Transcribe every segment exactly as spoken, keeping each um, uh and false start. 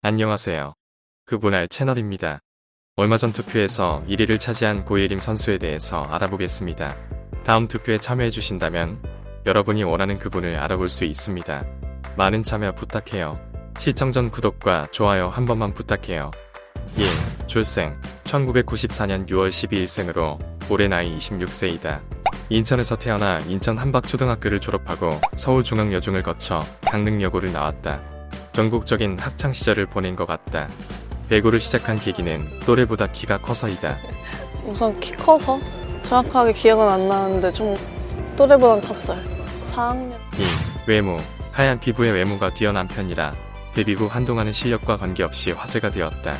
안녕하세요. 그분알 채널입니다. 얼마 전 투표에서 일 위를 차지한 고예림 선수에 대해서 알아보겠습니다. 다음 투표에 참여해주신다면 여러분이 원하는 그분을 알아볼 수 있습니다. 많은 참여 부탁해요. 시청 전 구독과 좋아요 한 번만 부탁해요. 일. 출생 천구백구십사년 유월 십이일 생으로 올해 나이 이십육 세이다. 인천에서 태어나 인천 한박초등학교를 졸업하고 서울중앙여중을 거쳐 강릉여고를 나왔다. 전국적인 학창시절을 보낸 것 같다. 배구를 시작한 계기는 또래보다 키가 커서이다. 우선 키 커서? 정확하게 기억은 안 나는데 좀 또래보단 컸어요. 사학년. 이. 외모. 하얀 피부의 외모가 뛰어난 편이라 데뷔 후 한동안은 실력과 관계없이 화제가 되었다.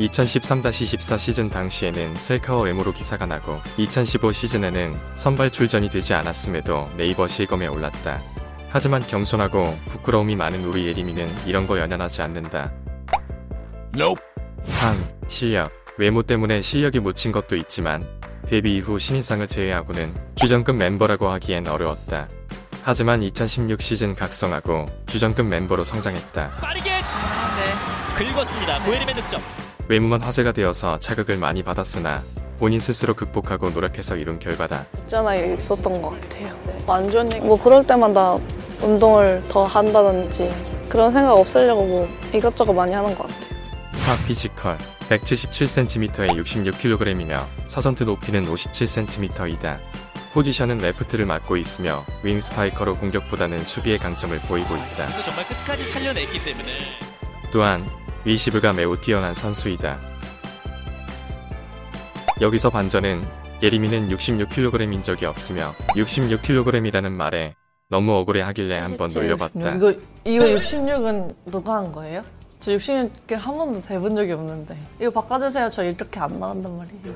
이천십삼 이십사 시즌 당시에는 셀카와 외모로 기사가 나고 이천십오 시즌에는 선발 출전이 되지 않았음에도 네이버 실검에 올랐다. 하지만 겸손하고 부끄러움이 많은 우리 예림이는 이런 거 연연하지 않는다. Nope. 삼. 실력. 외모 때문에 실력이 묻힌 것도 있지만 데뷔 이후 신인상을 제외하고는 주전급 멤버라고 하기엔 어려웠다. 하지만 이천십육 시즌 각성하고 주전급 멤버로 성장했다. 빠르게! 아, 네. 긁었습니다. 고예림의 득점. 외모만 화제가 되어서 자극을 많이 받았으나 본인 스스로 극복하고 노력해서 이룬 결과다. 있잖아 있었던 것 같아요. 완전히 뭐 그럴 때마다 운동을 더 한다든지 그런 생각 없애려고 뭐 이것저것 많이 하는 것 같아요. 사. 피지컬. 백칠십칠 센티미터에 육십육 킬로그램이며 서전트 높이는 오십칠 센티미터이다. 포지션은 레프트를 맡고 있으며 윙 스파이커로 공격보다는 수비의 강점을 보이고 있다. 정말 끝까지 살려냈기 때문에. 또한 리시브가 매우 뛰어난 선수이다. 여기서 반전은 예림이는 육십육 킬로그램인 적이 없으며 육십육 킬로그램이라는 말에 너무 억울해하길래 한번 놀려봤다. 이거, 이거 육십육은 누가 한 거예요? 저 육십육 킬로그램 한 번도 대본 적이 없는데 이거 바꿔주세요. 저 이렇게 안 나간단 말이에요.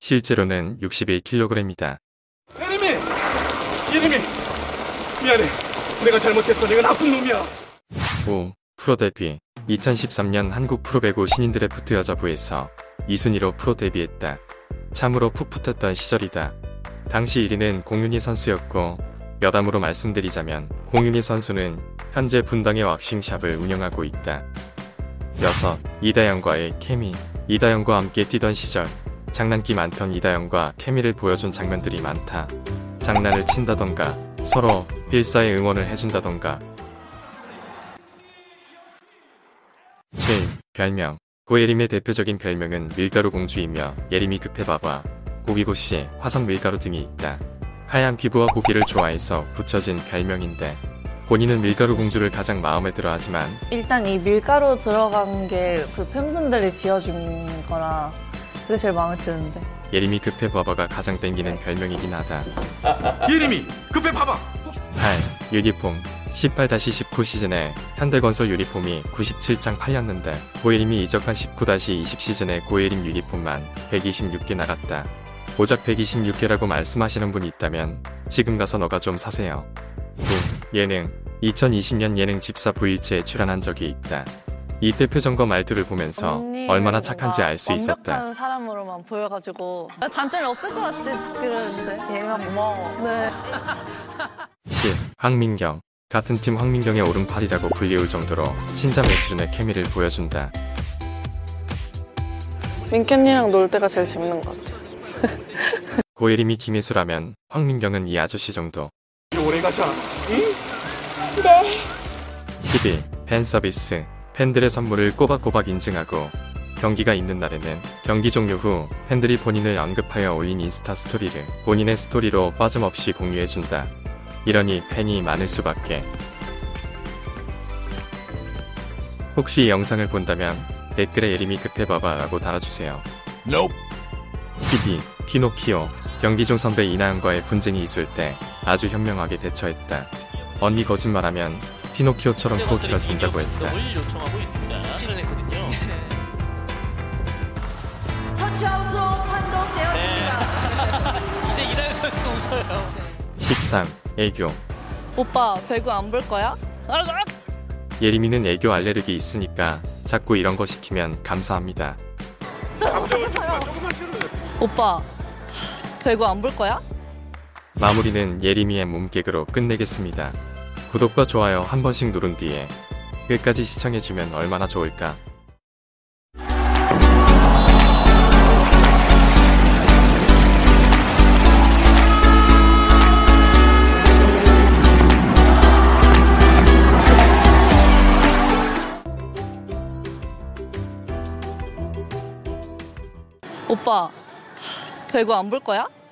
실제로는 육십일 킬로그램이다. 예림이! 예림이! 미안해. 내가 잘못했어. 내가 나쁜 놈이야. 오. 프로 데뷔. 이천십삼년 한국 프로배구 신인드래프트 여자부에서 이 순위로 프로 데뷔했다. 참으로 풋풋했던 시절이다. 당시 일 위는 공윤희 선수였고 여담으로 말씀드리자면 공윤희 선수는 현재 분당의 왁싱샵을 운영하고 있다. 여섯. 이다영과의 케미. 이다영과 함께 뛰던 시절 장난기 많던 이다영과 케미를 보여준 장면들이 많다. 장난을 친다던가 서로 필사의 응원을 해준다던가. 칠. 별명. 고예림의 대표적인 별명은 밀가루 공주이며 예림이 급해봐봐, 고기고씨, 화성 밀가루 등이 있다. 하얀 피부와 고기를 좋아해서 붙여진 별명인데 본인은 밀가루 공주를 가장 마음에 들어 하지만 일단 이 밀가루 들어간 게 그 팬분들이 지어준 거라 그게 제일 마음에 드는데 예림이 급해봐봐가 가장 땡기는 별명이긴 하다. 예림이 급해봐봐. 팔. 유니폼. 십팔 십구 시즌에 현대건설 유니폼이 구십칠 장 팔렸는데 고예림이 이적한 십구 이십 시즌에 고예림 유니폼만 백이십육 개 나갔다. 고작 백이십육 개라고 말씀하시는 분이 있다면 지금 가서 너가 좀 사세요. 구. 예능. 이천이십년 예능 집사 브이일체에 출연한 적이 있다. 이때 표정과 말투를 보면서 얼마나 착한지 알 수 있었다. 완벽한 사람으로만 보여가지고 단점이 없을 것 같지 그러는데 얘가 고마워. 네. 십. 황민경. 같은 팀 황민경의 오른팔이라고 불리울 정도로 친자매 수준의 케미를 보여준다. 민켄이랑 놀 때가 제일 재밌는 것 같아. 고예림이 김혜수라면 황민경은 이 아저씨 정도. 오래 가자. 응? 네. 십이. 팬서비스. 팬들의 선물을 꼬박꼬박 인증하고 경기가 있는 날에는 경기 종료 후 팬들이 본인을 언급하여 올린 인스타 스토리를 본인의 스토리로 빠짐없이 공유해준다. 이러니 팬이 많을 수밖에. 혹시 이 영상을 본다면 댓글에 예림이 급해봐봐 라고 달아주세요. Nope. 십이. 피노키오. 경기 중 선배 이나은과의 분쟁이 있을 때 아주 현명하게 대처했다. 언니 거짓말하면 피노키오처럼 코 길어진다고 했다. 터치아웃으로 판독되었습니다. 이제 이나은 선수도 웃어요. 십삼. 애교. 오빠 배구 안 볼 거야? 예림이는 애교 알레르기 있으니까 자꾸 이런 거 시키면 감사합니다. 오빠 배구 안 볼 거야? 마무리는 예림이의 몸개그로 끝내겠습니다. 구독과 좋아요 한 번씩 누른 뒤에 끝까지 시청해주면 얼마나 좋을까. 오빠, 별거 안 볼 거야?